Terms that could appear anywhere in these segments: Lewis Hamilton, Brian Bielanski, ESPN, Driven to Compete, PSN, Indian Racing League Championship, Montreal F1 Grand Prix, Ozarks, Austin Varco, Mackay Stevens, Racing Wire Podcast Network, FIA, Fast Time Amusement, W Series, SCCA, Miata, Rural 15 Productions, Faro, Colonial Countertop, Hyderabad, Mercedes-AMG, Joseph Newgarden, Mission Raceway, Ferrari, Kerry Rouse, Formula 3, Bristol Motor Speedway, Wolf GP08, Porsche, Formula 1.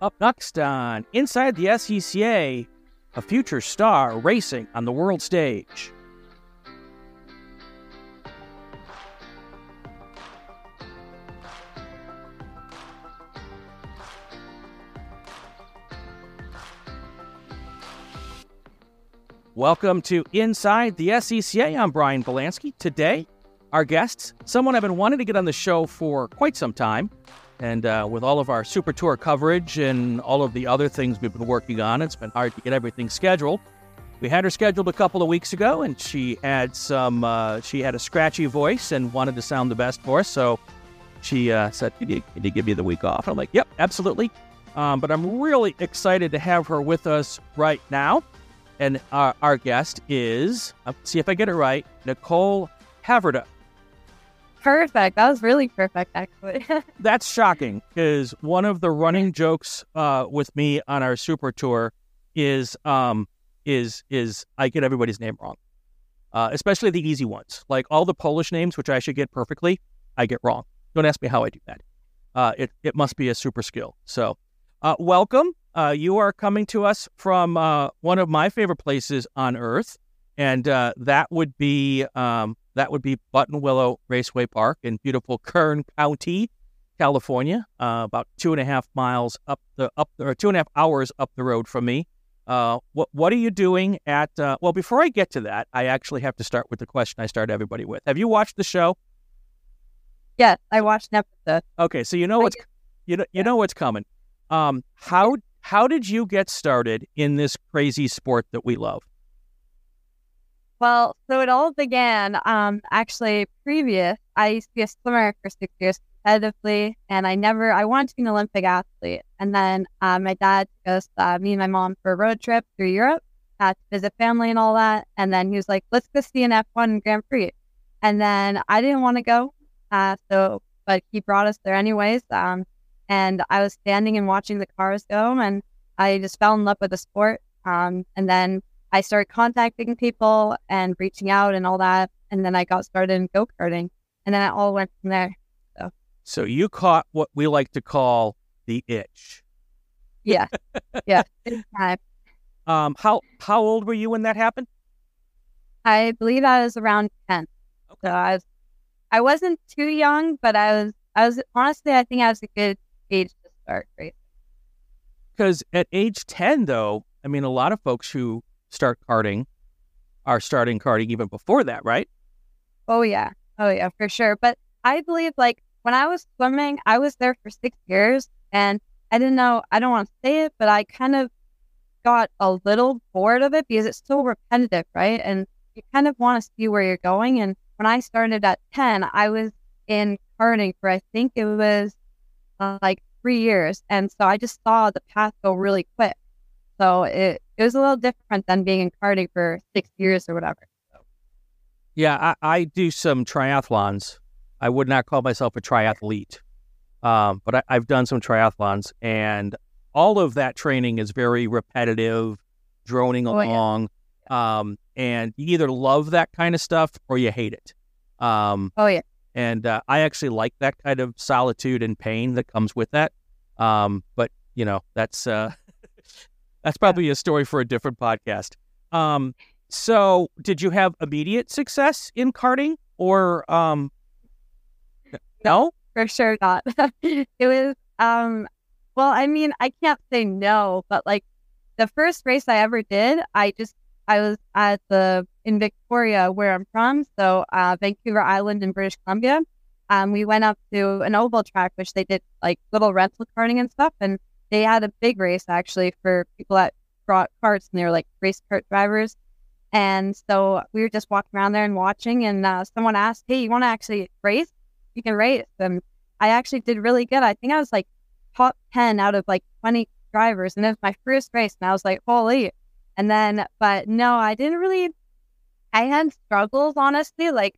Up next on Inside the SCCA, a future star racing on the world stage. Welcome to Inside the SCCA. I'm Brian Bielanski. Today, our guests, someone I've been wanting to get on the show for quite some time. And with all of our Super Tour coverage and all of the other things we've been working on, it's been hard to get everything scheduled. We had her scheduled a couple of weeks ago, and she had a scratchy voice and wanted to sound the best for us. So she said, "Can you give me the week off?" And I'm like, "Yep, absolutely." But I'm really excited to have her with us right now. And our guest is, see if I get it right, Nicole Havrda. Perfect. That was really perfect, actually. That's shocking, because one of the running jokes with me on our Super Tour is I get everybody's name wrong, especially the easy ones. Like all the Polish names, which I should get perfectly, I get wrong. Don't ask me how I do that. It must be a super skill. So welcome. You are coming to us from one of my favorite places on Earth, and that would be Buttonwillow Raceway Park in beautiful Kern County, California, about 2.5 miles up, or 2.5 hours up the road from me. What are you doing at? Well, before I get to that, I actually have to start with the question I start everybody with. Have you watched the show? Yes, I watched an episode. Okay, so you know what's coming. How did you get started in this crazy sport that we love? Well, so it all began, actually, I used to be a swimmer for 6 years competitively, and I wanted to be an Olympic athlete. And then my dad took me and my mom for a road trip through Europe to visit family and all that. And then he was like, let's go see an F1 Grand Prix. And then I didn't want to go, but he brought us there anyways. And I was standing and watching the cars go, and I just fell in love with the sport. And then I started contacting people and reaching out and all that. And then I got started in go-karting, and then it all went from there. So you caught what we like to call the itch. Yeah. Big time. How old were you when that happened? I believe I was around 10. Okay. So I wasn't too young, but I was honestly, I think I was a good age to start racing. Because at age 10, though, I mean, a lot of folks who start karting are starting karting even before that, right? Oh yeah, for sure. But I believe, like, when I was swimming, I was there for 6 years, and I didn't know, I don't want to say it, but I kind of got a little bored of it because it's so repetitive, right? And you kind of want to see where you're going. And when I started at 10, I was in karting for, I think it was 3 years, and so I just saw the path go really quick. So it was a little different than being in karting for 6 years or whatever. Yeah, I do some triathlons. I would not call myself a triathlete, but I've done some triathlons, and all of that training is very repetitive, droning along, yeah. And you either love that kind of stuff or you hate it. And I actually like that kind of solitude and pain that comes with that. But, you know, that's probably a story for a different podcast. So did you have immediate success in karting or no? For sure not. It was, I can't say no, but like the first race I ever did, I was at in Victoria, where I'm from, so Vancouver Island in British Columbia. We went up to an oval track, which they did like little rental karting and stuff, and they had a big race actually for people that brought karts, and they were like race kart drivers. And so we were just walking around there and watching, and someone asked, "Hey, you want to actually race? You can race." And I actually did really good. I think I was like top 10 out of like 20 drivers, and it was my first race, and I was like, "Holy!" And then, but no, I didn't really, I had struggles, honestly. Like,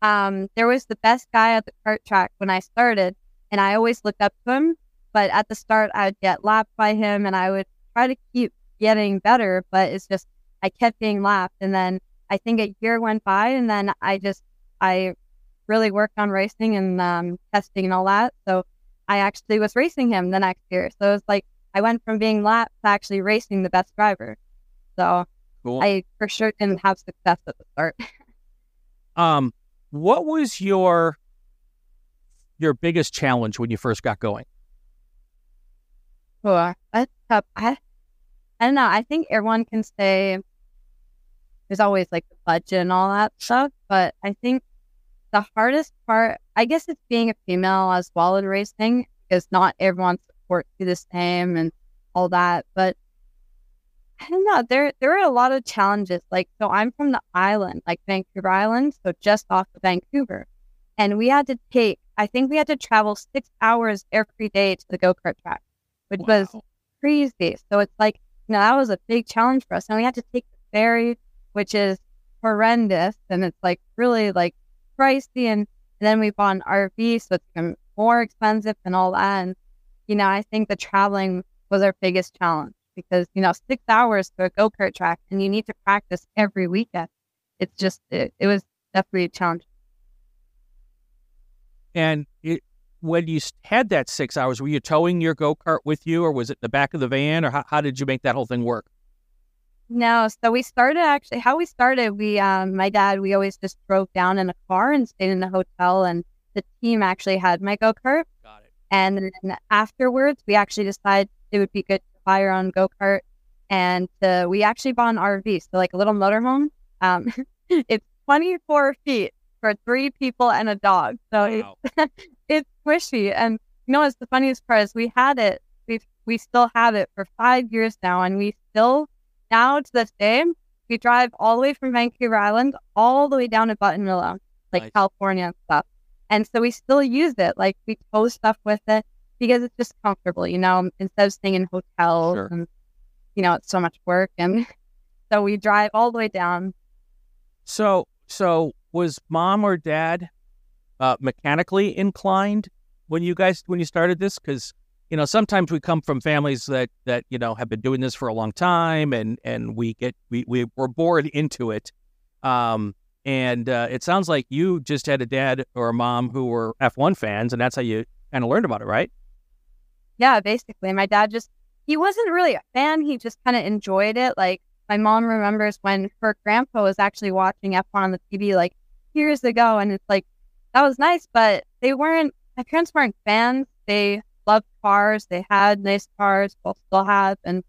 there was the best guy at the kart track when I started, and I always looked up to him. But at the start, I would get lapped by him, and I would try to keep getting better, but it's just, I kept being lapped. And then I think a year went by, and then I really worked on racing and testing and all that. So I actually was racing him the next year. So it was like, I went from being laps to actually racing the best driver. So cool. I for sure didn't have success at the start. What was your biggest challenge when you first got going? Oh, that's tough. I don't know. I think everyone can say there's always like the budget and all that stuff, but I think the hardest part, I guess, is being a female as well in racing, because not everyone supports you the same and all that. But I don't know. There are a lot of challenges. Like, so I'm from the island, like Vancouver Island, so just off of Vancouver, and we had to take, I think we had to travel 6 hours every day to the go-kart track, which was crazy. So it's like, you know, that was a big challenge for us, and we had to take the ferry, which is horrendous, and it's like really like pricey, and then we bought an RV, so it's even more expensive and all that. And you know, I think the traveling was our biggest challenge, because, you know, 6 hours for a go-kart track and you need to practice every weekend. It's just, it was definitely a challenge. And when you had that 6 hours, were you towing your go-kart with you, or was it the back of the van, or how did you make that whole thing work? No, so we started actually, how we started, my dad, we always just drove down in a car and stayed in a hotel, and the team actually had my go-kart. Got it. And then afterwards, we actually decided it would be good to buy our own go-kart, and we actually bought an RV, so like a little motorhome. It's 24 feet for 3 people and a dog, so wow. It's squishy. And you know, it's the funniest part is we had it, we still have it for 5 years now, and we still... Now, to this day, we drive all the way from Vancouver Island all the way down to Buttonwillow, like nice. California and stuff. And so we still use it. Like, we tow stuff with it because it's just comfortable, you know, instead of staying in hotels. Sure. And, you know, it's so much work. And so we drive all the way down. So was mom or dad mechanically inclined when you started this? Because... You know, sometimes we come from families that you know, have been doing this for a long time, and we're bored into it. And it sounds like you just had a dad or a mom who were F1 fans, and that's how you kind of learned about it, right? Yeah, basically. My dad he wasn't really a fan. He just kind of enjoyed it. Like, my mom remembers when her grandpa was actually watching F1 on the TV, like, years ago. And it's like, that was nice, but my parents weren't fans. They loved cars. They had nice cars, both still have. And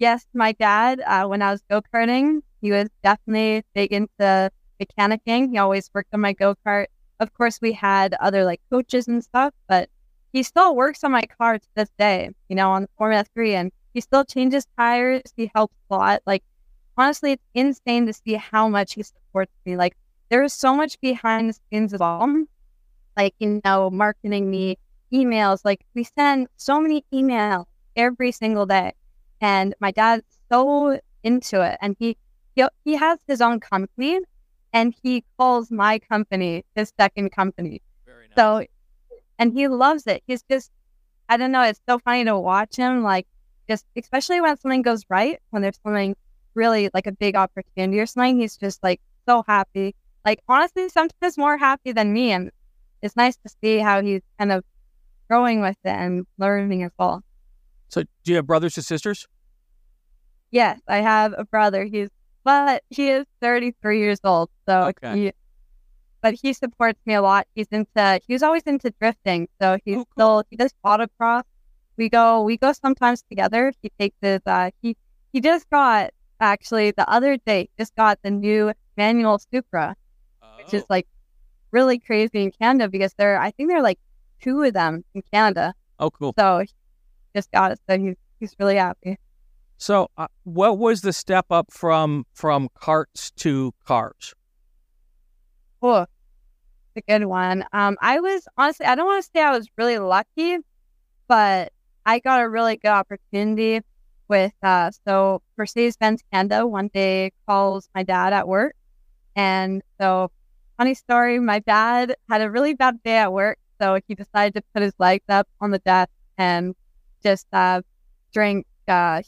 yes, my dad, when I was go-karting, he was definitely big into mechanicking. He always worked on my go-kart. Of course, we had other like coaches and stuff, but he still works on my car to this day, you know, on the Formula 3, and he still changes tires. He helps a lot. Like, honestly, it's insane to see how much he supports me. Like, there is so much behind the scenes of all, like, you know, marketing me, emails, like we send so many emails every single day, and my dad's so into it, and he has his own company, and he calls my company his second company. Very nice. So, and he loves it. He's just, I don't know, it's so funny to watch him, like, just especially when something goes right, when there's something really like a big opportunity or something, he's just like so happy, like honestly sometimes more happy than me, and it's nice to see how he's kind of growing with it and learning as well. So do you have brothers or sisters? Yes, I have a brother. He is 33 years old. So okay. But he supports me a lot. He was always into drifting. So he does autocross. We go sometimes together. He takes his he just got, actually the other day, just got the new manual Supra. Oh. Which is like really crazy in Canada, because I think they're like 2 of them in Canada. Oh, cool. So he just got it. So he's really happy. So what was the step up from karts to cars? Oh, that's a good one. I was, honestly, I don't want to say I was really lucky, but I got a really good opportunity with, so Mercedes-Benz Canada one day calls my dad at work. And so, funny story, my dad had a really bad day at work. So he decided to put his legs up on the desk and just drink.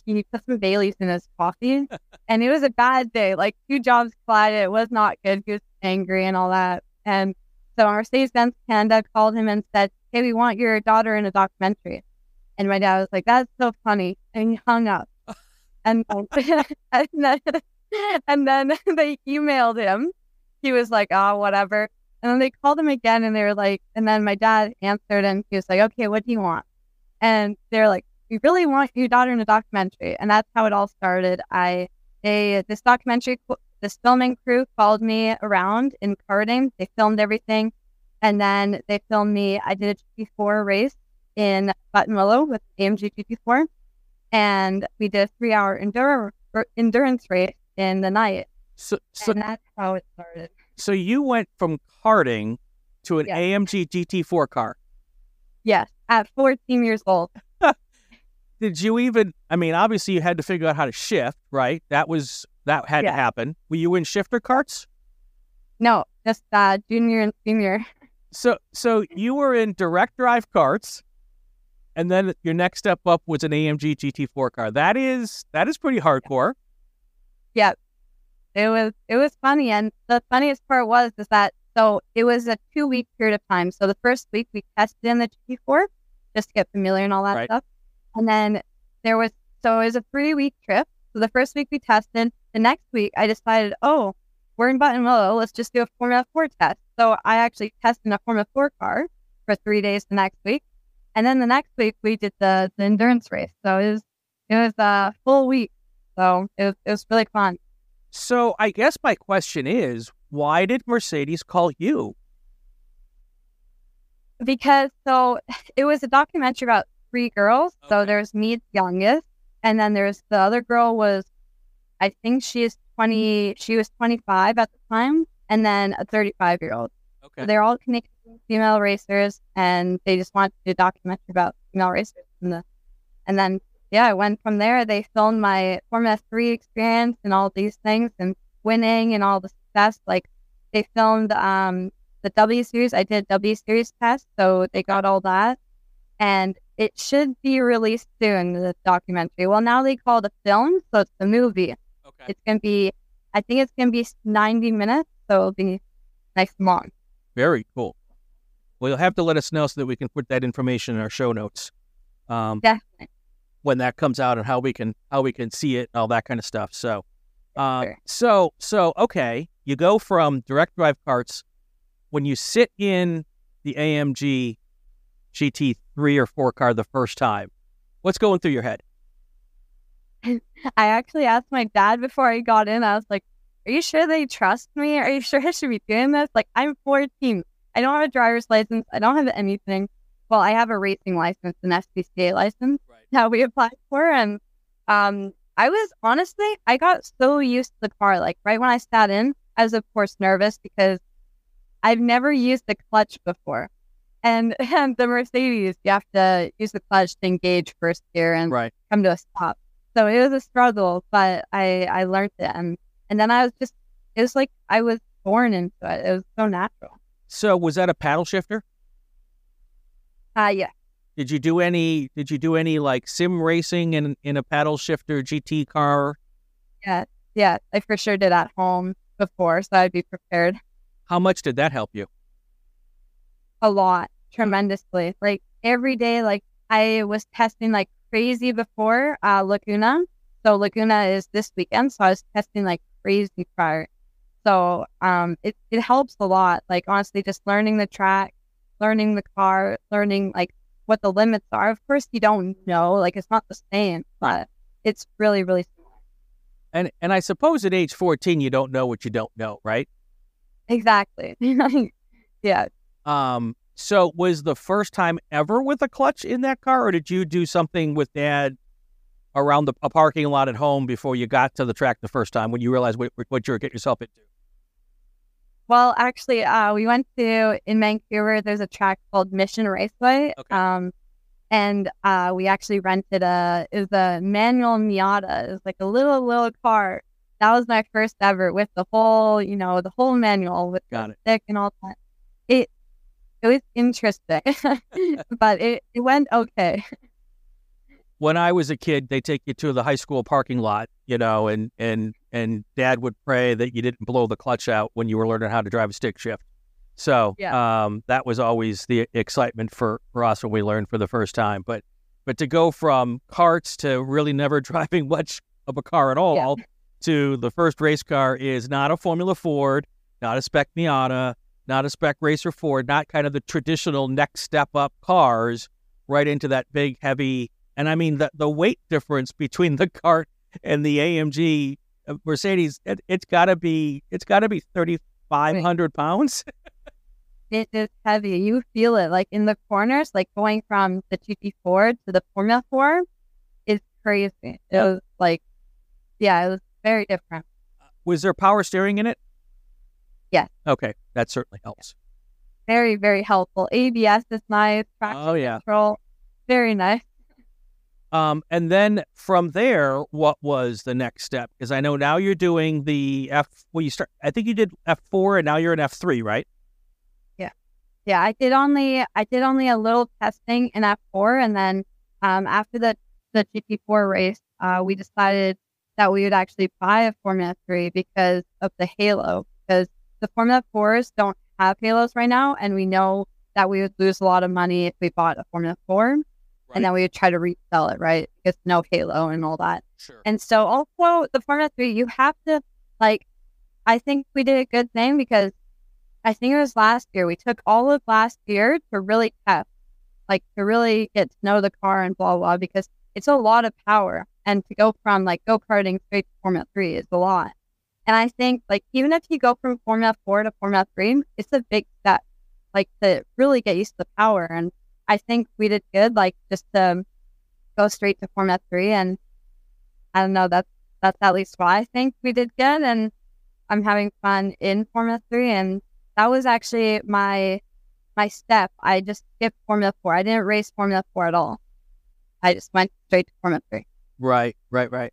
He put some Baileys in his coffee, and it was a bad day. Like, 2 jobs collided. It was not good. He was angry and all that. And so Mercedes-Benz Canada called him and said, "Hey, we want your daughter in a documentary." And my dad was like, that's so funny. And he hung up. And then they emailed him. He was like, oh, whatever. And then they called him again and they were like, and then my dad answered and he was like, okay, what do you want? And they're like, we really want your daughter in a documentary. And that's how it all started. This filming crew followed me around in karting. They filmed everything. And then they filmed me. I did a GT4 race in Buttonwillow with AMG GT4. And we did a 3-hour endurance race in the night. So that's how it started. So you went from karting to an AMG GT4 car. Yes, at 14 years old. Did you even, I mean, obviously you had to figure out how to shift, right? That had to happen. Were you in shifter carts? No, just junior and senior. So you were in direct drive carts, and then your next step up was an AMG GT4 car. That is pretty hardcore. Yeah. It was funny, and the funniest part was that it was a 2-week period of time. So the first week we tested in the GT4 just to get familiar and all that stuff, and then it was a 3-week trip. So the first week we tested. The next week, I decided, oh, we're in Buttonwillow. Let's just do a Formula 4 test. So I actually tested in a Formula 4 car for 3 days the next week. And then the next week, we did the endurance race. So it was a full week. So it was really fun. So I guess my question is, why did Mercedes call you? Because it was a documentary about 3 girls. Okay. So there's me, the youngest. And then there's the other girl was, I think she was 25 at the time, and then a 35-year-old. Okay. So they're all connected to female racers, and they just wanted to do a documentary about female racers. And then I went from there. They filmed my Formula 3 experience and all these things and winning and all the success. Like, they filmed the W Series. I did a W Series test, so they got all that. And it should be released soon, the documentary. Well, now they call it a film, so it's a movie. Okay. I think it's going to be 90 minutes, so it'll be nice and long. Very cool. Well, you'll have to let us know so that we can put that information in our show notes. Definitely. When that comes out and how we can see it and all that kind of stuff. So, sure. So okay, you go from direct drive carts. When you sit in the AMG GT3 or 4 car the first time, what's going through your head? I actually asked my dad before I got in. I was like, are you sure they trust me? Are you sure I should be doing this? Like, I'm 14. I don't have a driver's license. I don't have anything. Well, I have a racing license, an SCCA license that we applied for. And I got so used to the car. Like, right when I sat in, I was, of course, nervous because I've never used the clutch before. And the Mercedes, you have to use the clutch to engage first gear and come to a stop. So it was a struggle, but I learned it. And then it was like I was born into it. It was so natural. So was that a paddle shifter? Yeah. Did you do any like sim racing in a paddle shifter GT car? Yeah. I for sure did at home before, so I'd be prepared. How much did that help you? A lot, tremendously. Like, every day, like, I was testing like crazy before Laguna. So Laguna is this weekend, so I was testing like crazy prior. So it helps a lot. Like, honestly, just learning the track, learning the car, learning like what the limits are. Of course, you don't know. Like, it's not the same, but it's really, really similar. And I suppose at age 14, you don't know what you don't know, right? Exactly. Yeah. So was the first time ever with a clutch in that car, or did you do something with dad around a parking lot at home before you got to the track the first time when you realized what you were getting yourself into? Well, actually, we went to, in Vancouver, there's a track called Mission Raceway. Okay. And we actually rented a manual Miata. It was like a little car. That was my first ever with the whole manual with the stick and all that. It was interesting, but it went okay. When I was a kid, they take you to the high school parking lot, and dad would pray that you didn't blow the clutch out when you were learning how to drive a stick shift. So that was always the excitement for us when we learned for the first time. But But to go from karts to really never driving much of a car at all to the first race car is not a Formula Ford, not a Spec Miata, not a Spec Racer Ford, not kind of the traditional next step up cars, right into that big, heavy. And I mean, the weight difference between the kart and the AMG Mercedes, it's got to be 3,500 pounds. It is heavy. You feel it like in the corners, like going from the GT4 to the Formula 4 is crazy. It was like, it was very different. Was there power steering in it? Yes. Okay. That certainly helps. Very, very helpful. ABS is nice. Traction control. Very nice. And then from there, what was the next step? Because I know now you're doing the I think you did F4 and now you're in F3, right? Yeah, I did only a little testing in F4, and then after the GT4 race, we decided that we would actually buy a Formula 3 because of the halo, because the Formula 4s don't have halos right now, and we know that we would lose a lot of money if we bought a Formula 4, and then we would try to resell it, right? Because no halo and all that. Sure. And so also the Formula 3, you have to, like, I think we did a good thing because I think it was last year. We took all of last year to really test, like to really get to know the car and blah, blah, because it's a lot of power. And to go from like go-karting straight to Formula 3 is a lot. And I think like even if you go from Formula 4 to Formula 3, it's a big step, like to really get used to the power. And I think we did good, like just to go straight to Formula 3. And I don't know, that's at least why I think we did good. And I'm having fun in Formula 3 and that was actually my step. I just skipped Formula 4. I didn't race Formula 4 at all. I just went straight to Formula 3. Right. Well,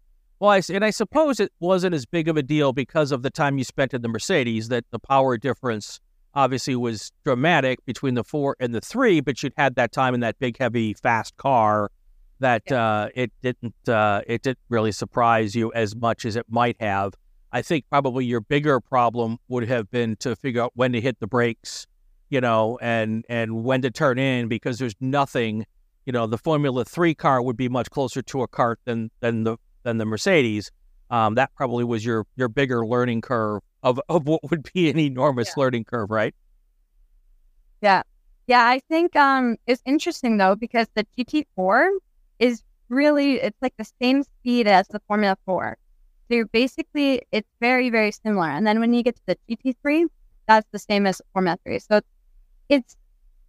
I suppose it wasn't as big of a deal because of the time you spent in the Mercedes that the power difference obviously was dramatic between the 4 and the 3, but you'd had that time in that big, heavy, fast car that it didn't really surprise you as much as it might have. I think probably your bigger problem would have been to figure out when to hit the brakes, and when to turn in, because there's nothing, the Formula 3 car would be much closer to a kart than the Mercedes. That probably was your bigger learning curve of what would be an enormous learning curve, right? Yeah. I think it's interesting though, because the GT4 is really, it's like the same speed as the Formula 4. So you're basically, it's very, very similar. And then when you get to the GT3, that's the same as Formula 3. So it's,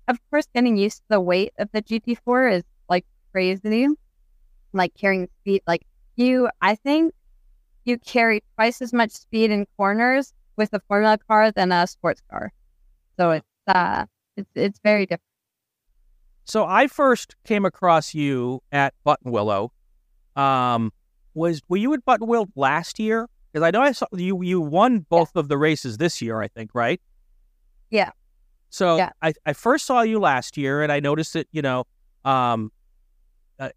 of course, getting used to the weight of the GT4 is like crazy. Like carrying speed, like I think you carry twice as much speed in corners with a Formula car than a sports car. So it's very different. So I first came across you at Buttonwillow. Were you at Buttonwillow last year? Because I know I saw you won both of the races this year, I think, right? Yeah. So I first saw you last year, and I noticed that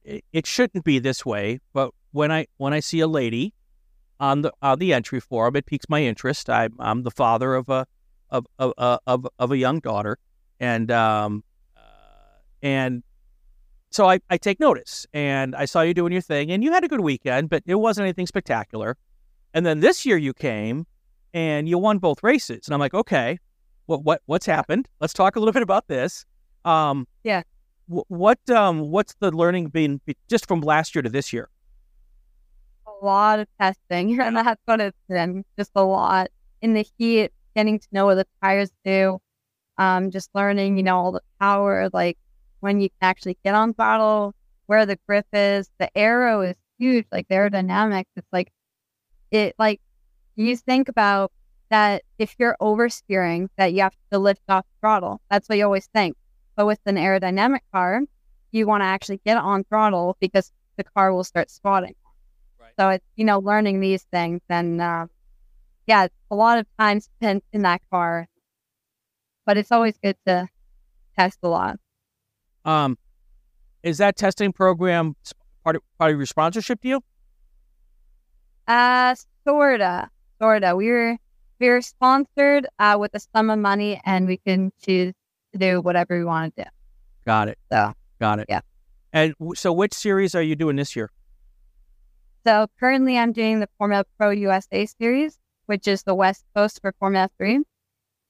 it shouldn't be this way, but when I see a lady on the entry form, it piques my interest. I'm the father of a young daughter, and. So I take notice, and I saw you doing your thing, and you had a good weekend, but it wasn't anything spectacular. And then this year you came, and you won both races. And I'm like, okay, what's happened? Let's talk a little bit about this. What's the learning been just from last year to this year? A lot of testing. You're gonna have fun at them. Just a lot in the heat, getting to know what the tires do, just learning, all the power, like when you can actually get on throttle, where the grip is, the aero is huge, like the aerodynamics. It's like, you think about that if you're oversteering, that you have to lift off throttle. That's what you always think. But with an aerodynamic car, you want to actually get on throttle because the car will start squatting. Right. So it's, learning these things. And it's a lot of time spent in that car. But it's always good to test a lot. Is that testing program part of your sponsorship deal? Sorta. We were sponsored with a sum of money, and we can choose to do whatever we want to do. Got it. Yeah. And so which series are you doing this year? So currently I'm doing the Formula Pro USA Series, which is the West Coast for Formula 3.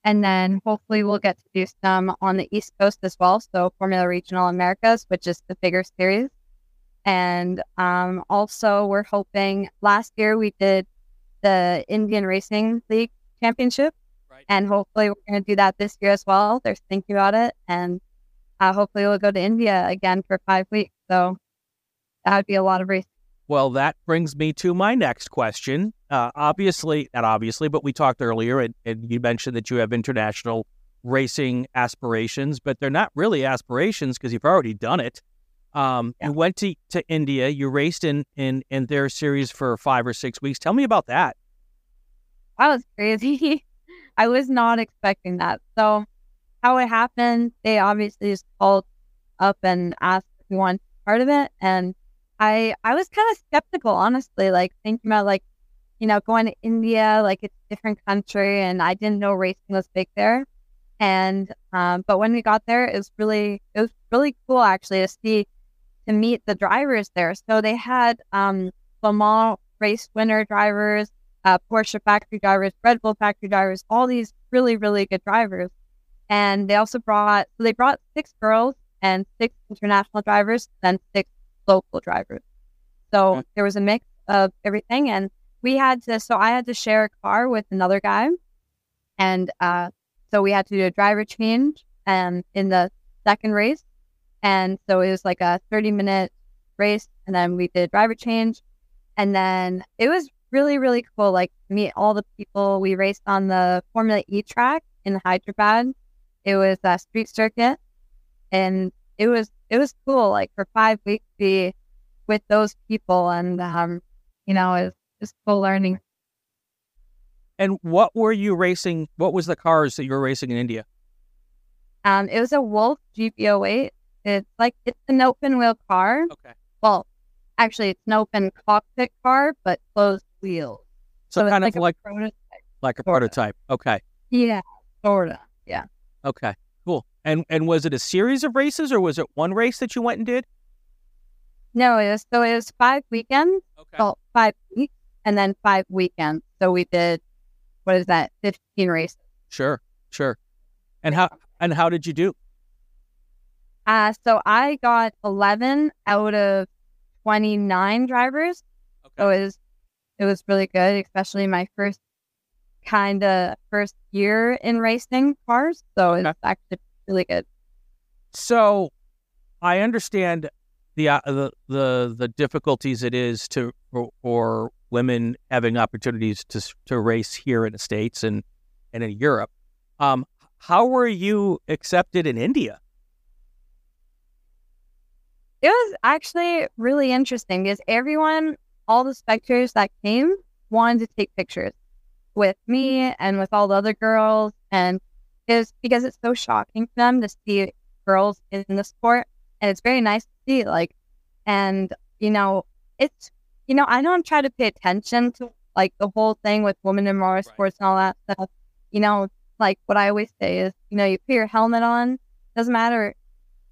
And then hopefully we'll get to do some on the East Coast as well. So Formula Regional Americas, which is the bigger series. And also we're hoping, last year we did the Indian Racing League Championship. Right. And hopefully we're going to do that this year as well. They're thinking about it. And hopefully we'll go to India again for 5 weeks. So that would be a lot of racing. Well, that brings me to my next question. But we talked earlier, and you mentioned that you have international racing aspirations, but they're not really aspirations because you've already done it. Yeah. You went to India, you raced in their series for 5 or 6 weeks. Tell me about that. That was crazy. I was not expecting that. So how it happened, they obviously just called up and asked if you want part of it. And I was kind of skeptical, honestly, like thinking about, like, you know, going to India, like it's a different country, and I didn't know racing was big there. And but when we got there, it was really cool actually to meet the drivers there. So they had Le Mans race winner drivers, Porsche factory drivers, Red Bull factory drivers, all these really, really good drivers. And they also brought 6 girls and 6 international drivers, then 6 local drivers. So there was a mix of everything, and I had to share a car with another guy, and so we had to do a driver change in the second race. And so it was like a 30-minute race, and then we did a driver change. And then it was really, really cool, like meet all the people. We raced on the Formula E track in Hyderabad. It was a street circuit, and it was cool, like for 5 weeks to be with those people. And you know, it was just cool learning. And what were you racing? What was the cars that you were racing in India? It was a Wolf GP08. It's an open wheel car. Okay. Well, actually, it's an open cockpit car, but closed wheels. So kind of like a prototype. Like a prototype. Okay. Yeah, sorta. Yeah. Okay. Cool. And was it a series of races, or was it one race that you went and did? No, it was 5 weekends. Okay. Well, 5 weeks and then 5 weekends. So we did, 15 races. Sure. And how did you do? So I got 11 out of 29 drivers. Okay. So it was really good, especially my first year in racing cars. So it's actually really good. So I understand the difficulties it is for women having opportunities to race here in the States and in Europe. How were you accepted in India? It was actually really interesting because all the spectators that came wanted to take pictures with me and with all the other girls, and is because it's so shocking to them to see girls in the sport, and it's very nice to see, like, and you know, it's, you know, I don't try to pay attention to like the whole thing with women in motorsports and all that stuff. You know, like what I always say is, you know, you put your helmet on, doesn't matter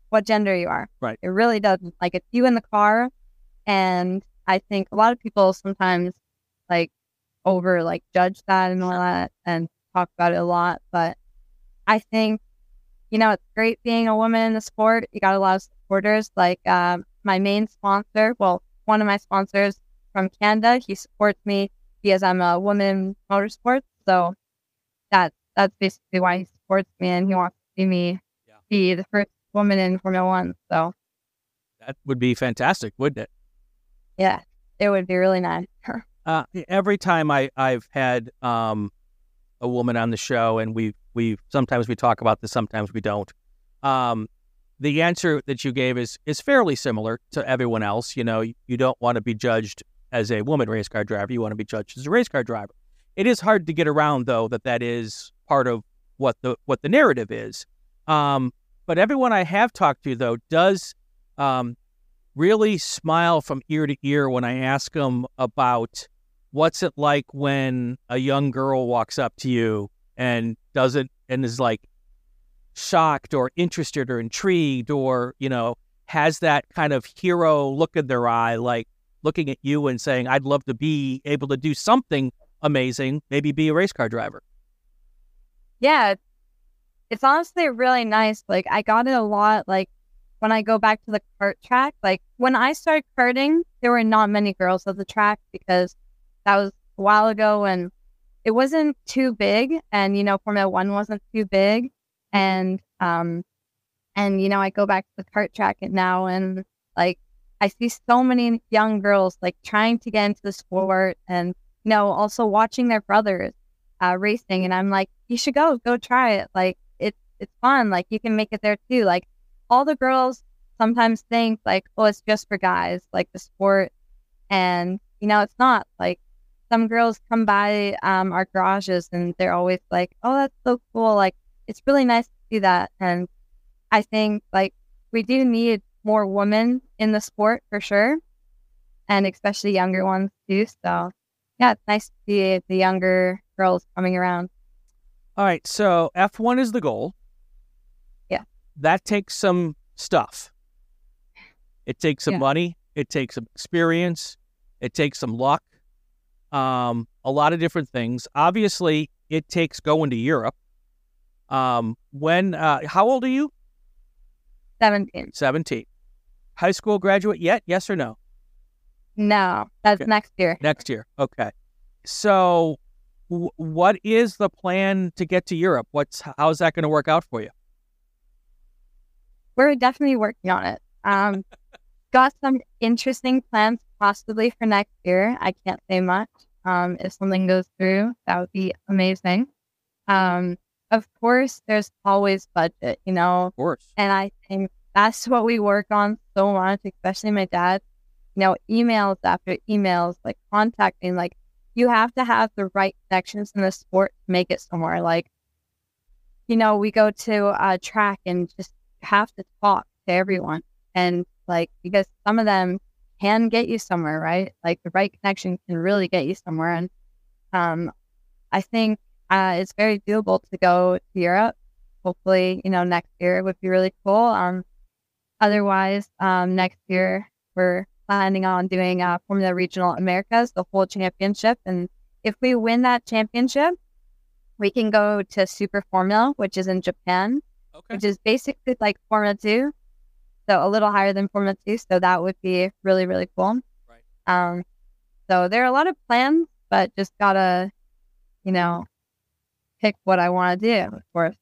what gender you are. Right. It really doesn't. Like it's you in the car, and I think a lot of people sometimes like judge that and all that and talk about it a lot, but I think, you know, it's great being a woman in the sport. You got a lot of supporters, like my main sponsor, well, one of my sponsors from Canada, he supports me because I'm a woman in motorsports, so that's basically why he supports me, and he wants to see me be the first woman in Formula One, so. That would be fantastic, wouldn't it? Yeah, it would be really nice. Every time I've had a woman on the show, and we sometimes we talk about this, sometimes we don't. The answer that you gave is fairly similar to everyone else. You know, you don't want to be judged as a woman race car driver. You want to be judged as a race car driver. It is hard to get around, though, that is part of what the narrative is. But everyone I have talked to, though, does really smile from ear to ear when I ask them about what's it like when a young girl walks up to you and is like shocked or interested or intrigued or, you know, has that kind of hero look in their eye, like looking at you and saying, I'd love to be able to do something amazing, maybe be a race car driver? Yeah, it's honestly really nice. Like, I got it a lot, like, when I go back to the kart track. Like, when I started karting, there were not many girls at the track because that was a while ago and it wasn't too big. And, you know, Formula One wasn't too big. And, you know, I go back to the kart track now and, like, I see so many young girls, like, trying to get into the sport and, you know, also watching their brothers racing. And I'm like, you should go try it. Like, it's fun. Like, you can make it there too. Like, all the girls sometimes think, like, oh, it's just for guys, like, the sport. And, you know, it's not. Like, some girls come by our garages and they're always like, oh, that's so cool. Like, it's really nice to see that. And I think, like, we do need more women in the sport for sure, and especially younger ones too. So yeah, it's nice to see the younger girls coming around. All right, so F1 is the goal. Yeah. That takes some stuff. It takes some money. It takes some experience. It takes some luck. A lot of different things. Obviously, it takes going to Europe. How old are you? 17. 17. High school graduate yet? Yes or no? No, that's okay. Next year. Next year. Okay. So what is the plan to get to Europe? How's that going to work out for you? We're definitely working on it. Got some interesting plans possibly for next year. I can't say much. If something goes through, that would be amazing. Of course, there's always budget, you know? Of course. And I think that's what we work on so much, especially my dad. You know, emails after emails, like, contacting, like, you have to have the right connections in the sport to make it somewhere. Like, you know, we go to a track and just have to talk to everyone. And, like, because some of them can get you somewhere, right? Like, the right connection can really get you somewhere. And I think it's very doable to go to Europe. Hopefully, you know, next year would be really cool. Otherwise, next year we're planning on doing Formula Regional Americas, the whole championship. And if we win that championship, we can go to Super Formula, which is in Japan, okay, which is basically like Formula 2. So a little higher than Formula 2. So that would be really, really cool. Right. So there are a lot of plans, but just gotta, you know, pick what I want to do, of course.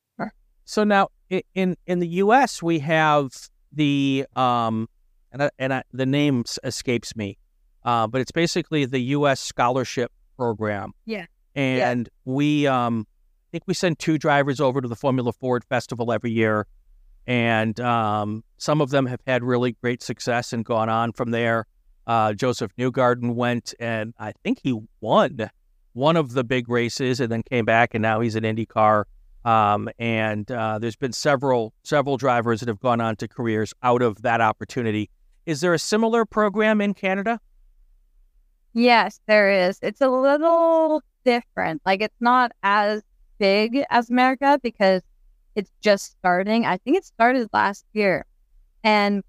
So now in the U.S. we have the the name escapes me, but it's basically the U.S. scholarship program. Yeah. And we I think we send 2 drivers over to the Formula Ford Festival every year, and some of them have had really great success and gone on from there. Joseph Newgarden went, and I think he won one of the big races, and then came back, and now he's in IndyCar. There's been several drivers that have gone on to careers out of that opportunity. Is there a similar program in Canada? Yes, there is. It's a little different. Like, it's not as big as America because it's just starting. I think it started last year. And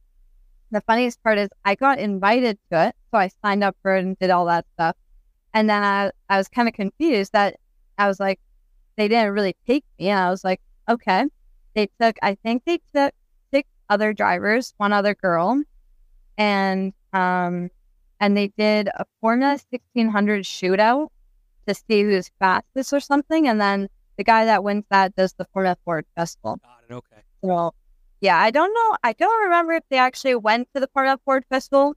the funniest part is I got invited to it, so I signed up for it and did all that stuff. And then I was kind of confused that I was like, they didn't really take me. And I was like, okay. They took 6 other drivers, 1 other girl. And they did a Formula 1600 shootout to see who's fastest or something. And then the guy that wins that does the Formula Ford Festival. Got it, okay. Well, yeah, I don't know. I don't remember if they actually went to the Formula Ford Festival.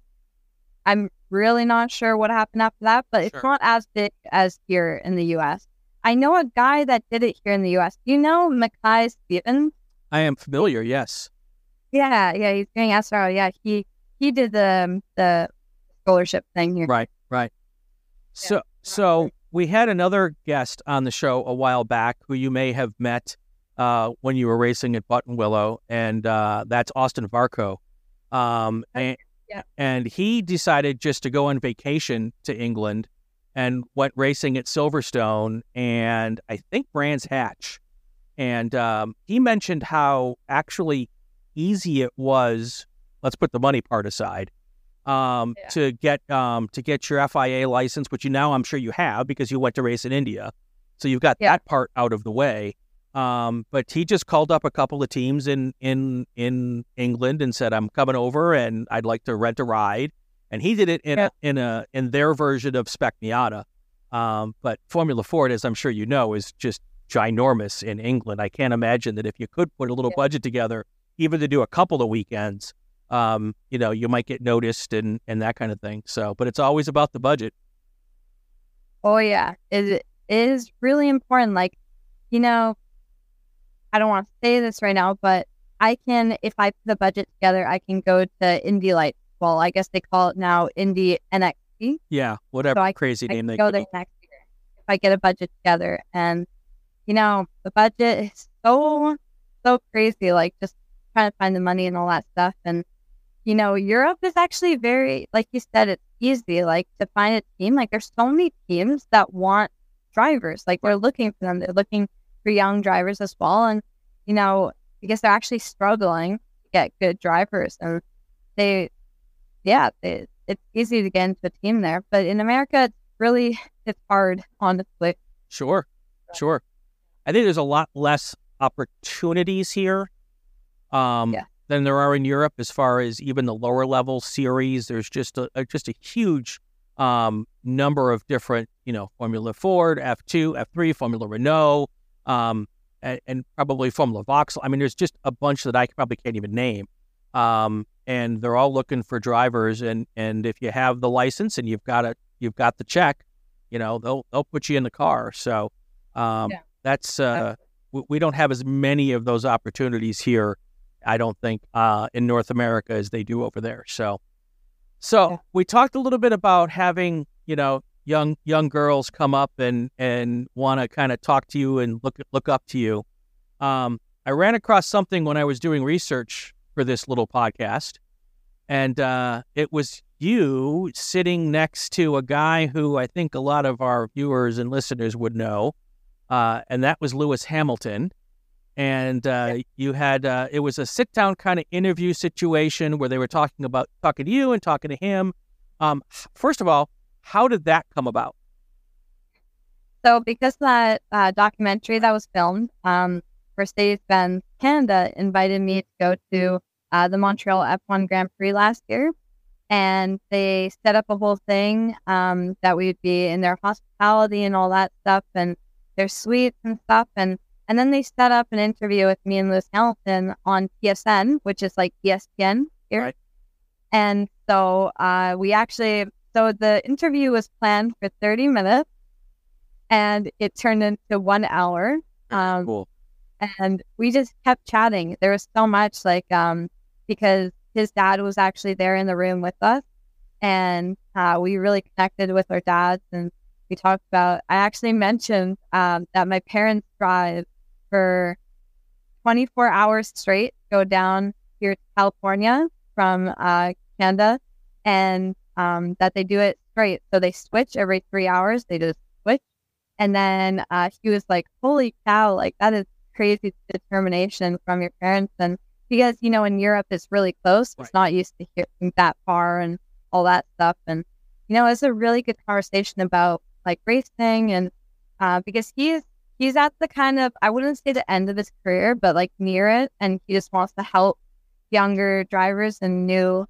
I'm really not sure what happened after that, but it's not as big as here in the U.S. I know a guy that did it here in the U.S. Do you know Mackay Stevens? I am familiar, yes. Yeah, he's doing SRO. Yeah, he did the scholarship thing here. Right. So we had another guest on the show a while back who you may have met when you were racing at Buttonwillow, and that's Austin Varco. And he decided just to go on vacation to England and went racing at Silverstone and I think Brands Hatch. And he mentioned how actually easy it was let's put the money part aside, to get your FIA license, which you now I'm sure you have because you went to race in India. So you've got that part out of the way. But he just called up a couple of teams in England and said, I'm coming over and I'd like to rent a ride. And he did it in their version of Spec Miata. But Formula Ford, as I'm sure you know, is just ginormous in England. I can't imagine that if you could put a little budget together, even to do a couple of weekends, you might get noticed and that kind of thing. So, but it's always about the budget. Oh yeah. It is really important. Like, I don't want to say this right now, but I can, if I put the budget together, I can go to Indy Lights. Well, I guess they call it now Indy NXT. Yeah, whatever so crazy name they go there next year if I get a budget together. And the budget is so crazy. Like just trying to find the money and all that stuff. And Europe is actually very, like you said, it's easy. Like to find a team. Like there's so many teams that want drivers. Like we're looking for them. They're looking for young drivers as well. And because they're actually struggling to get good drivers, and it's easy to get into a team there. But in America, it's hard, honestly. Sure. I think there's a lot less opportunities here than there are in Europe as far as even the lower level series. There's just a huge number of different, Formula Ford, F2, F3, Formula Renault, and probably Formula Vauxhall. I mean, there's just a bunch that I probably can't even name. And they're all looking for drivers. And if you have the license and you've got the check, they'll put you in the car. So that's we don't have as many of those opportunities here, I don't think, in North America as they do over there. So we talked a little bit about having young girls come up and want to kind of talk to you and look up to you. I ran across something when I was doing research for this little podcast, and it was you sitting next to a guy who I think a lot of our viewers and listeners would know, and that was Lewis Hamilton. And you had it was a sit-down kind of interview situation where they were talking to you and talking to him. First of all, how did that come about? So because that documentary that was filmed, Mercedes-Benz Canada invited me to go to the Montreal F1 Grand Prix last year. And they set up a whole thing that we'd be in their hospitality and all that stuff and their suites and stuff. And then they set up an interview with me and Lewis Hamilton on PSN, which is like ESPN here. Right. And so So the interview was planned for 30 minutes and it turned into 1 hour. Cool. And we just kept chatting. There was so much because his dad was actually there in the room with us, and we really connected with our dads, and we talked about, I actually mentioned that my parents drive for 24 hours straight, go down here to California from Canada, and that they do it straight. So they switch every 3 hours. They just switch. And then he was like, holy cow, like that is crazy determination from your parents. And because, in Europe it's really close. Right. It's not used to hearing that far and all that stuff. And, it's a really good conversation about like racing. And because he's at the kind of, I wouldn't say the end of his career, but like near it. And he just wants to help younger drivers and new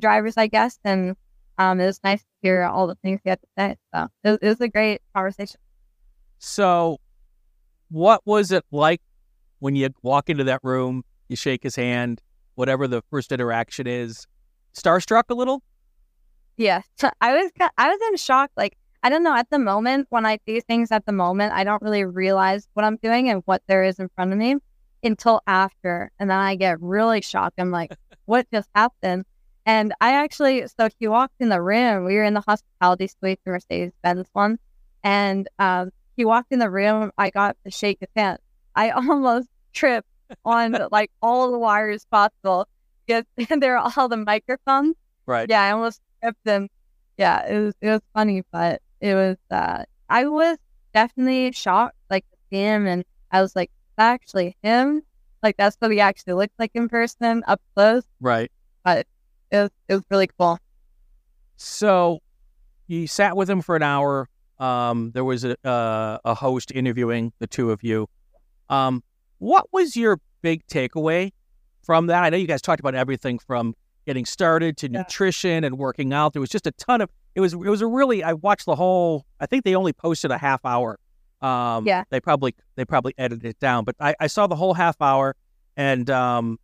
drivers, I guess. And it was nice to hear all the things he had to say. So it was a great conversation. So what was it like when you walk into that room, you shake his hand, whatever the first interaction is? Starstruck a little? Yeah. So I was in shock. Like, I don't know, at the moment, when I do things at the moment, I don't really realize what I'm doing and what there is in front of me until after. And then I get really shocked. I'm like, what just happened? And I actually, so he walked in the room. We were in the hospitality suite, the Mercedes-Benz one. And he walked in the room. I got to shake his hand. I almost tripped on like all the wires possible. Because there are all the microphones. Right. Yeah, I almost tripped them. Yeah, it was funny, but it was, I was definitely shocked, like, to see him. And I was like, that's actually him? Like, that's what he actually looks like in person, up close. Right. but it was really cool. So you sat with him for an hour. There was a host interviewing the two of you. What was your big takeaway from that? I know you guys talked about everything from getting started to nutrition and working out. There was just a ton of, it was a really, I watched the whole, I think they only posted a half hour. They probably edited it down, but I saw the whole half hour, and I'm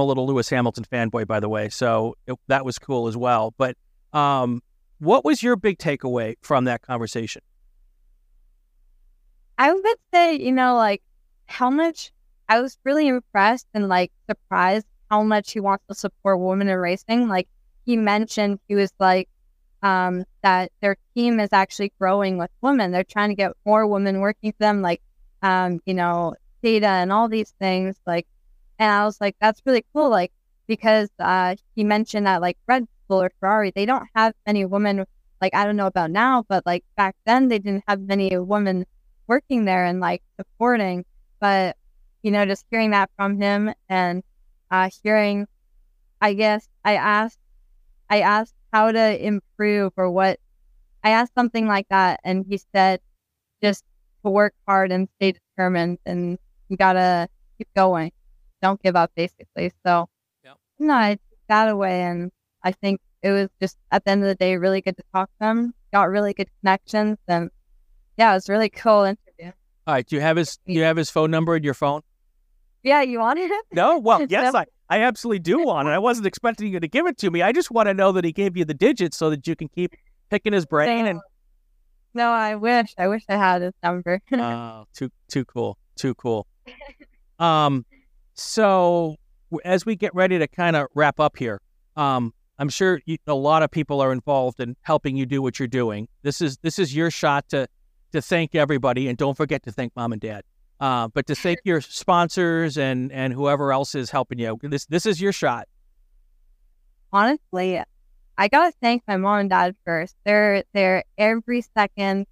a little Lewis Hamilton fanboy, by the way, so that was cool as well. But what was your big takeaway from that conversation? I would say, how much I was really impressed and surprised how much he wants to support women in racing. He mentioned, he was that their team is actually growing with women. They're trying to get more women working for them, data and all these things. And I was like, that's really cool. Because he mentioned that Red Bull or Ferrari, they don't have many women. I don't know about now, but back then they didn't have many women working there and supporting. But just hearing that from him, and hearing, I guess I asked how to improve, or what, I asked something like that, and he said just to work hard and stay determined, and you gotta keep going, don't give up, basically. So I took that away, and I think it was just, at the end of the day, really good to talk to him, got really good connections, and it was really cool interview. All right, do you have his phone number in your phone? Yeah, you want it? No, well, yes, I absolutely do want it. I wasn't expecting you to give it to me. I just want to know that he gave you the digits so that you can keep picking his brain. No, I wish I had his number. Oh, too cool. So as we get ready to kind of wrap up here, I'm sure a lot of people are involved in helping you do what you're doing. This is your shot to thank everybody, and don't forget to thank mom and dad. But to thank your sponsors and whoever else is helping you, this is your shot. Honestly, I gotta thank my mom and dad first. They're every second,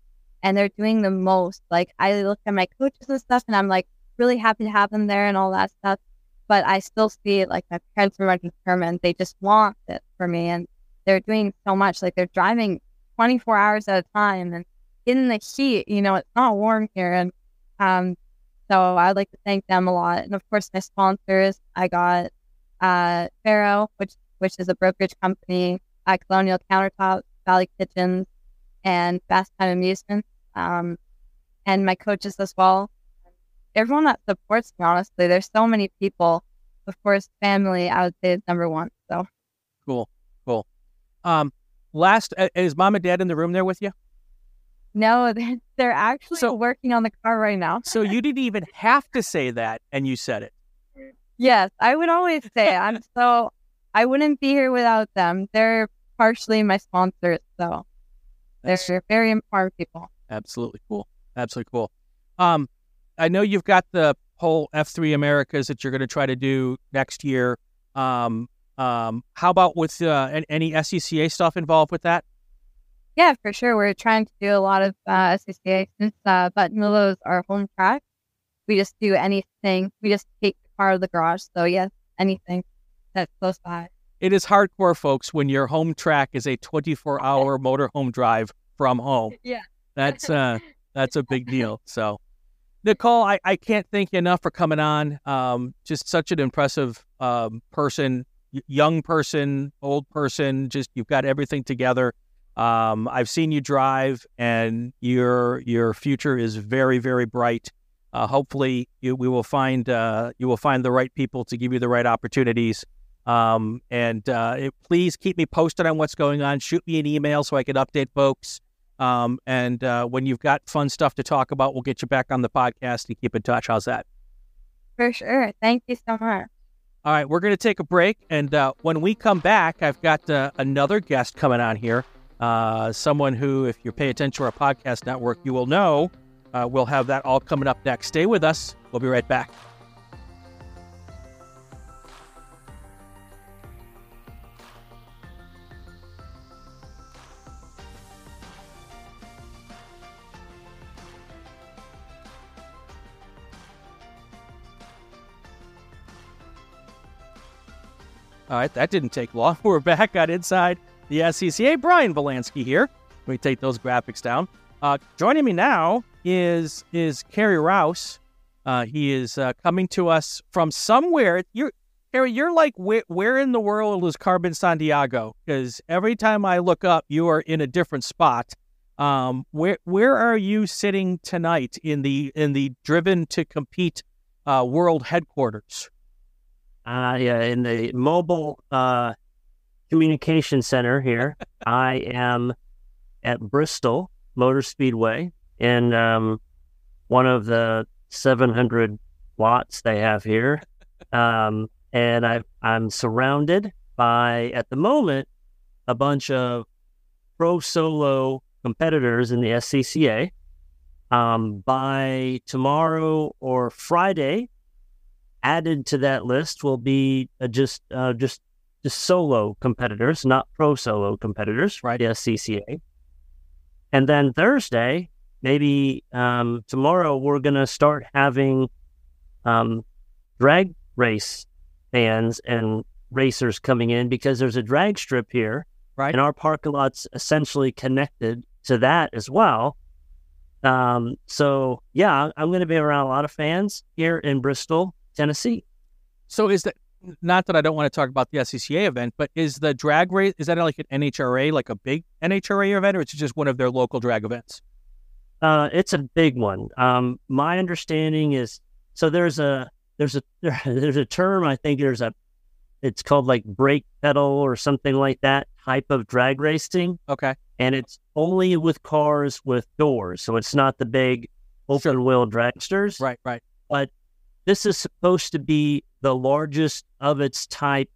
and they're doing the most. I look at my coaches and stuff, and I'm really happy to have them there and all that stuff. But I still see my parents were determined. They just want it for me, and they're doing so much. They're driving 24 hours at a time, and in the heat, it's not warm here, and so I'd like to thank them a lot. And of course, my sponsors, I got Faro, which is a brokerage company, Colonial Countertop, Valley Kitchens, and Fast Time Amusement, and my coaches as well. Everyone that supports me, honestly. There's so many people. Of course, family, I would say, is number one. So Cool. Last, is mom and dad in the room there with you? No, they're actually working on the car right now. So you didn't even have to say that, and you said it. Yes, I would always say it. I wouldn't be here without them. They're partially my sponsors, so they're very important people. Absolutely cool. I know you've got the whole F3 Americas that you're going to try to do next year. How about with any SCCA stuff involved with that? Yeah, for sure. We're trying to do a lot of SCCA since Buttonwillow is our home track. We just do anything. We just take the car out of the garage. So yes, anything that's close by. It is hardcore, folks, when your home track is a 24-hour motorhome drive from home. Yeah. That's a big deal. So, Nicole, I can't thank you enough for coming on. Just such an impressive person, young person, old person. Just, you've got everything together. I've seen you drive, and your future is very, very bright. Hopefully you will find the right people to give you the right opportunities. Please keep me posted on what's going on. Shoot me an email so I can update folks. When you've got fun stuff to talk about, we'll get you back on the podcast and keep in touch. How's that? For sure. Thank you so much. All right. We're going to take a break. And, when we come back, I've got another guest coming on here. Someone who, if you pay attention to our podcast network, you will know. We'll have that all coming up next. Stay with us. We'll be right back. All right, that didn't take long. We're back on Inside the SCCA. Brian Bielanski here. Let me take those graphics down. Joining me now is Kerry Rouse. He is coming to us from somewhere. Kerry, you're like, where in the world is Carmen Sandiego? Because every time I look up, you are in a different spot. Where are you sitting tonight in the Driven to Compete world headquarters? In the mobile communication center here. I am at Bristol Motor Speedway in one of the 700 lots they have here. And I'm surrounded by, at the moment, a bunch of pro solo competitors in the SCCA. By tomorrow or Friday, added to that list will be just solo competitors, not pro solo competitors, right? The SCCA. And then Thursday, maybe tomorrow, we're going to start having drag race fans and racers coming in, because there's a drag strip here, right? And our parking lot's essentially connected to that as well. So, yeah, I'm going to be around a lot of fans here in Bristol, Tennessee. So is that, not that I don't want to talk about the SCCA event, but is the drag race, is that like an NHRA, like a big NHRA event, or it's just one of their local drag events? It's a big one. My understanding is, so there's a term, I think it's called like brake pedal or something like that type of drag racing. Okay. And it's only with cars with doors. So it's not the big open wheel dragsters. Right, right. But this is supposed to be the largest of its type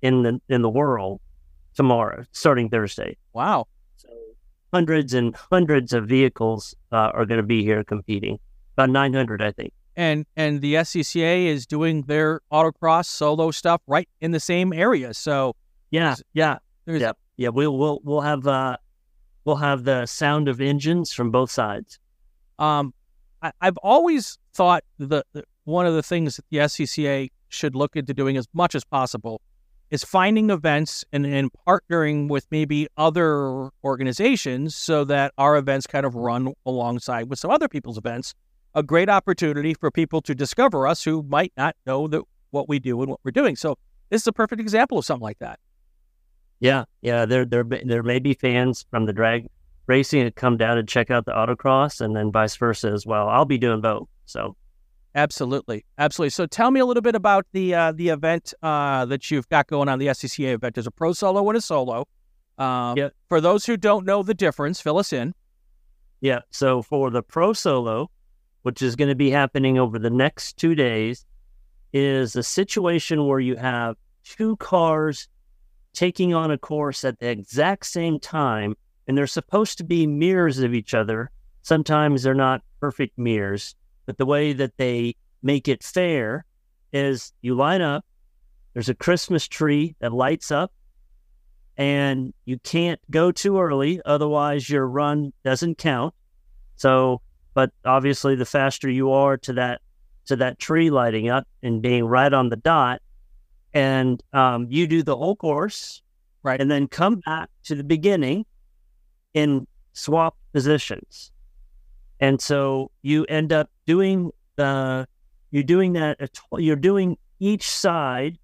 in the world tomorrow, starting Thursday. Wow. So hundreds and hundreds of vehicles are going to be here competing. About 900, I think. And the SCCA is doing their autocross solo stuff right in the same area. So yeah. We'll have the sound of engines from both sides. I've always thought one of the things that the SCCA should look into doing as much as possible is finding events and partnering with maybe other organizations so that our events kind of run alongside with some other people's events. A great opportunity for people to discover us who might not know that what we do and what we're doing. So this is a perfect example of something like that. Yeah, yeah. There may be fans from the drag racing that come down and check out the autocross, and then vice versa as well. I'll be doing both, so. Absolutely, absolutely. So tell me a little bit about the event that you've got going on, the SCCA event. There's a pro solo and a solo. Yep. For those who don't know the difference, fill us in. Yeah, so for the pro solo, which is going to be happening over the next 2 days, is a situation where you have two cars taking on a course at the exact same time, and they're supposed to be mirrors of each other. Sometimes they're not perfect mirrors. But the way that they make it fair is you line up, there's a Christmas tree that lights up, and you can't go too early, otherwise your run doesn't count. So, but obviously the faster you are to that tree lighting up and being right on the dot, and you do the whole course, right, and then come back to the beginning and swap positions. And so you end up doing each side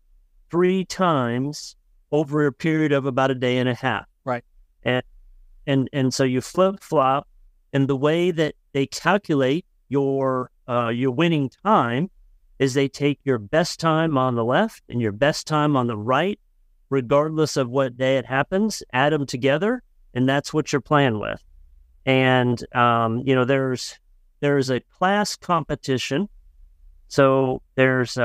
3 times over a period of about a day and a half. Right. And so you flip flop, and the way that they calculate your winning time is they take your best time on the left and your best time on the right, regardless of what day it happens, add them together, and that's what you're playing with. And, there's a class competition. So there's,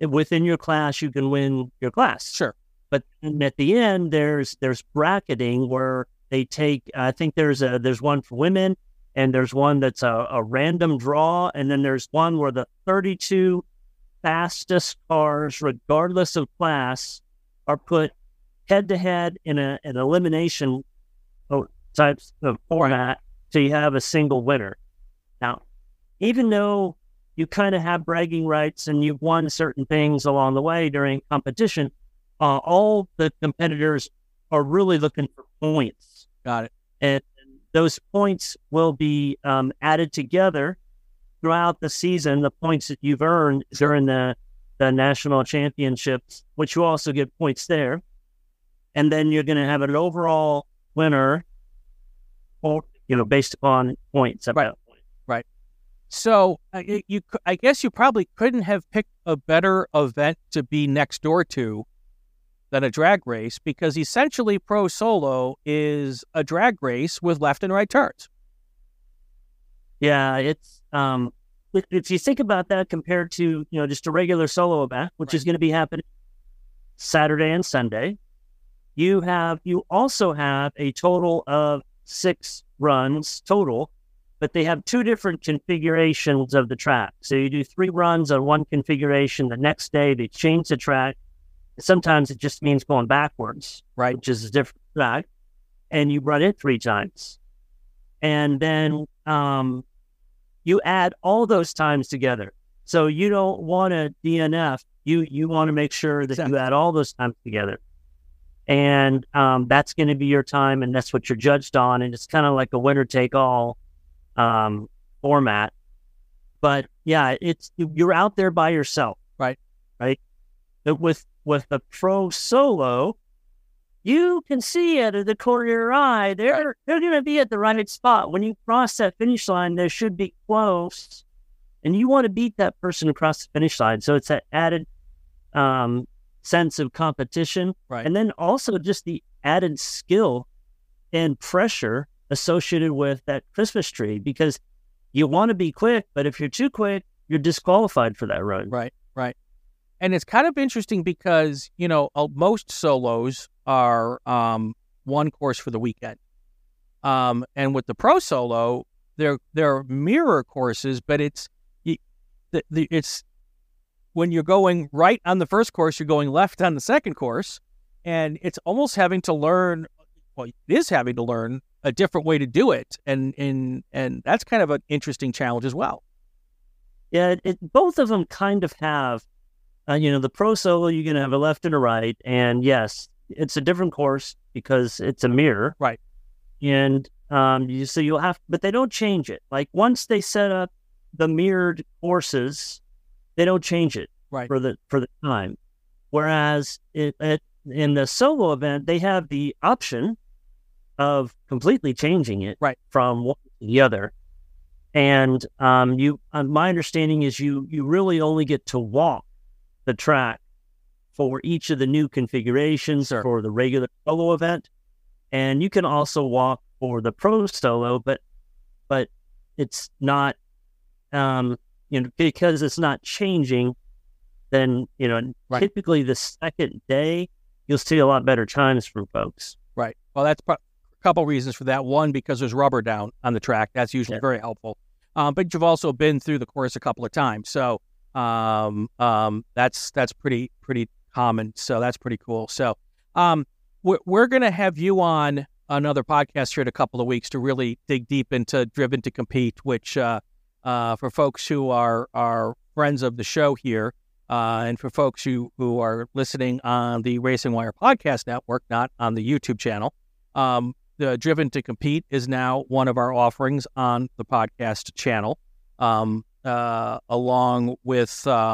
within your class, you can win your class. Sure. But at the end, there's bracketing where they take, I think there's one for women, and there's one that's a random draw. And then there's one where the 32 fastest cars, regardless of class, are put head to head in an elimination types of format, so you have a single winner. Now, even though you kind of have bragging rights and you've won certain things along the way during competition, all the competitors are really looking for points. Got it. And those points will be added together throughout the season, the points that you've earned during the national championships, which you also get points there. And then you're going to have an overall winner, based upon points. At that point. Right. So I guess you probably couldn't have picked a better event to be next door to than a drag race, because essentially Pro Solo is a drag race with left and right turns. Yeah, it's if you think about that compared to just a regular solo event, which is going to be happening Saturday and Sunday, you also have a total of 6 runs total, but they have 2 different configurations of the track. So you do 3 runs on one configuration. The next day they change the track. Sometimes it just means going backwards, right? Which is a different track, and you run it 3 times, and then you add all those times together. So you don't want to DNF. You want to make sure that you add all those times together, and that's going to be your time, and that's what you're judged on. And it's kind of like a winner take all format, but yeah, you're out there by yourself, right? Right. With the Pro Solo, you can see out of the corner of your eye, they're going to be at the right spot. When you cross that finish line, they should be close, and you want to beat that person across the finish line. So it's that added sense of competition, right? And then also just the added skill and pressure associated with that Christmas tree, because you want to be quick, but if you're too quick, you're disqualified for that run. Right, right. And it's kind of interesting because, most solos are one course for the weekend. And with the Pro Solo, there are mirror courses, but it's when you're going right on the first course, you're going left on the second course. And it's almost having to learn, a different way to do it. And that's kind of an interesting challenge as well. Yeah, both of them kind of have. The Pro Solo, you're going to have a left and a right. And yes, it's a different course because it's a mirror. Right. And so you'll have, but they don't change it. Like once they set up the mirrored courses, they don't change it for the time. Whereas in the solo event, they have the option of completely changing it from one to the other. And my understanding is you really only get to walk the track for each of the new configurations for the regular solo event, and you can also walk for the Pro Solo, but it's not because it's not changing. Then typically the second day you'll see a lot better times from folks. Right. Well, that's a couple reasons for that. One, because there's rubber down on the track. That's usually very helpful. But you've also been through the course a couple of times, so. That's pretty common. So that's pretty cool. So, we're going to have you on another podcast here in a couple of weeks to really dig deep into Driven to Compete, which, for folks who are friends of the show here, and for folks who are listening on the Racing Wire Podcast Network, not on the YouTube channel, the Driven to Compete is now one of our offerings on the podcast channel. Along with the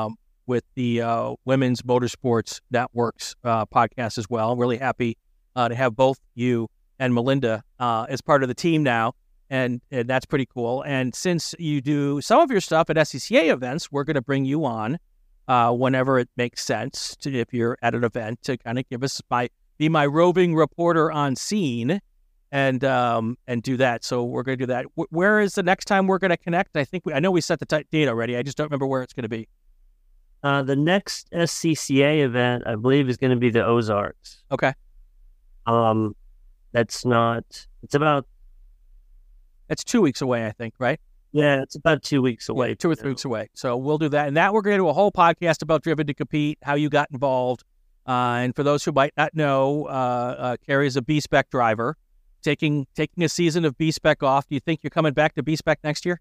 Women's Motorsports Networks podcast as well. I'm really happy to have both you and Melinda as part of the team now, and that's pretty cool. And since you do some of your stuff at SCCA events, we're going to bring you on whenever it makes sense if you're at an event to kind of give us be my roving reporter on scene. And do that. So we're going to do that. Where is the next time we're going to connect? I know we set the date already. I just don't remember where it's going to be. The next SCCA event, I believe, is going to be the Ozarks. Okay. It's 2 weeks away, I think, right? Yeah, it's about 2 weeks away. Yeah, 2 or 3 weeks away. So we'll do that. And that we're going to do a whole podcast about Driven to Compete, how you got involved. And for those who might not know, Kerry is a B Spec driver. Taking a season of B Spec off. Do you think you're coming back to B Spec next year?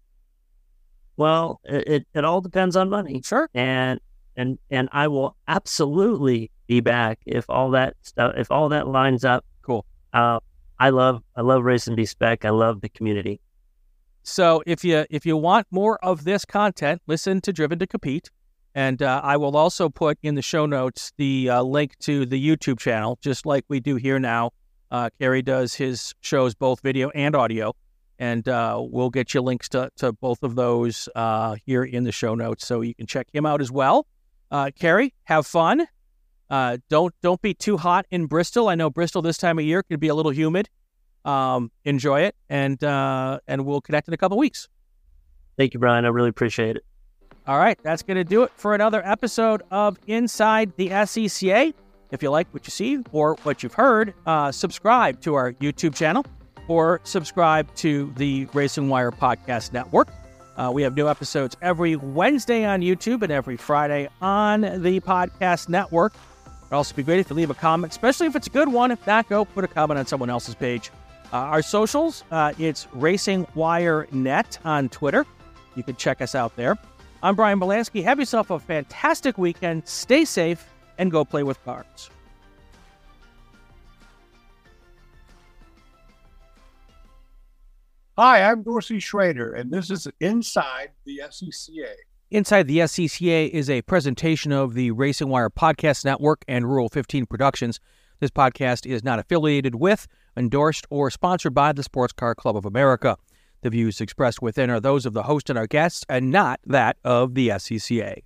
Well, it all depends on money. Sure. And And I will absolutely be back if all that stuff, if all that lines up. Cool. I love racing B Spec. I love the community. So if you want more of this content, listen to Driven to Compete. And I will also put in the show notes the link to the YouTube channel, just like we do here now. Kerry does his shows, both video and audio. And we'll get you links to both of those here in the show notes, so you can check him out as well. Kerry, have fun. Don't be too hot in Bristol. I know Bristol this time of year could be a little humid. Enjoy it, and we'll connect in a couple weeks. Thank you, Brian. I really appreciate it. All right, that's going to do it for another episode of Inside the SCCA. If you like what you see or what you've heard, subscribe to our YouTube channel or subscribe to the Racing Wire Podcast Network. We have new episodes every Wednesday on YouTube and every Friday on the podcast network. It'd also be great if you leave a comment, especially if it's a good one. If not, go put a comment on someone else's page. Our socials, it's Racing Wire Net on Twitter. You can check us out there. I'm Brian Bielanski. Have yourself a fantastic weekend. Stay safe and go play with cars. Hi, I'm Dorsey Schrader, and this is Inside the SCCA. Inside the SCCA is a presentation of the Racing Wire Podcast Network and Rural 15 Productions. This podcast is not affiliated with, endorsed, or sponsored by the Sports Car Club of America. The views expressed within are those of the host and our guests, and not that of the SCCA.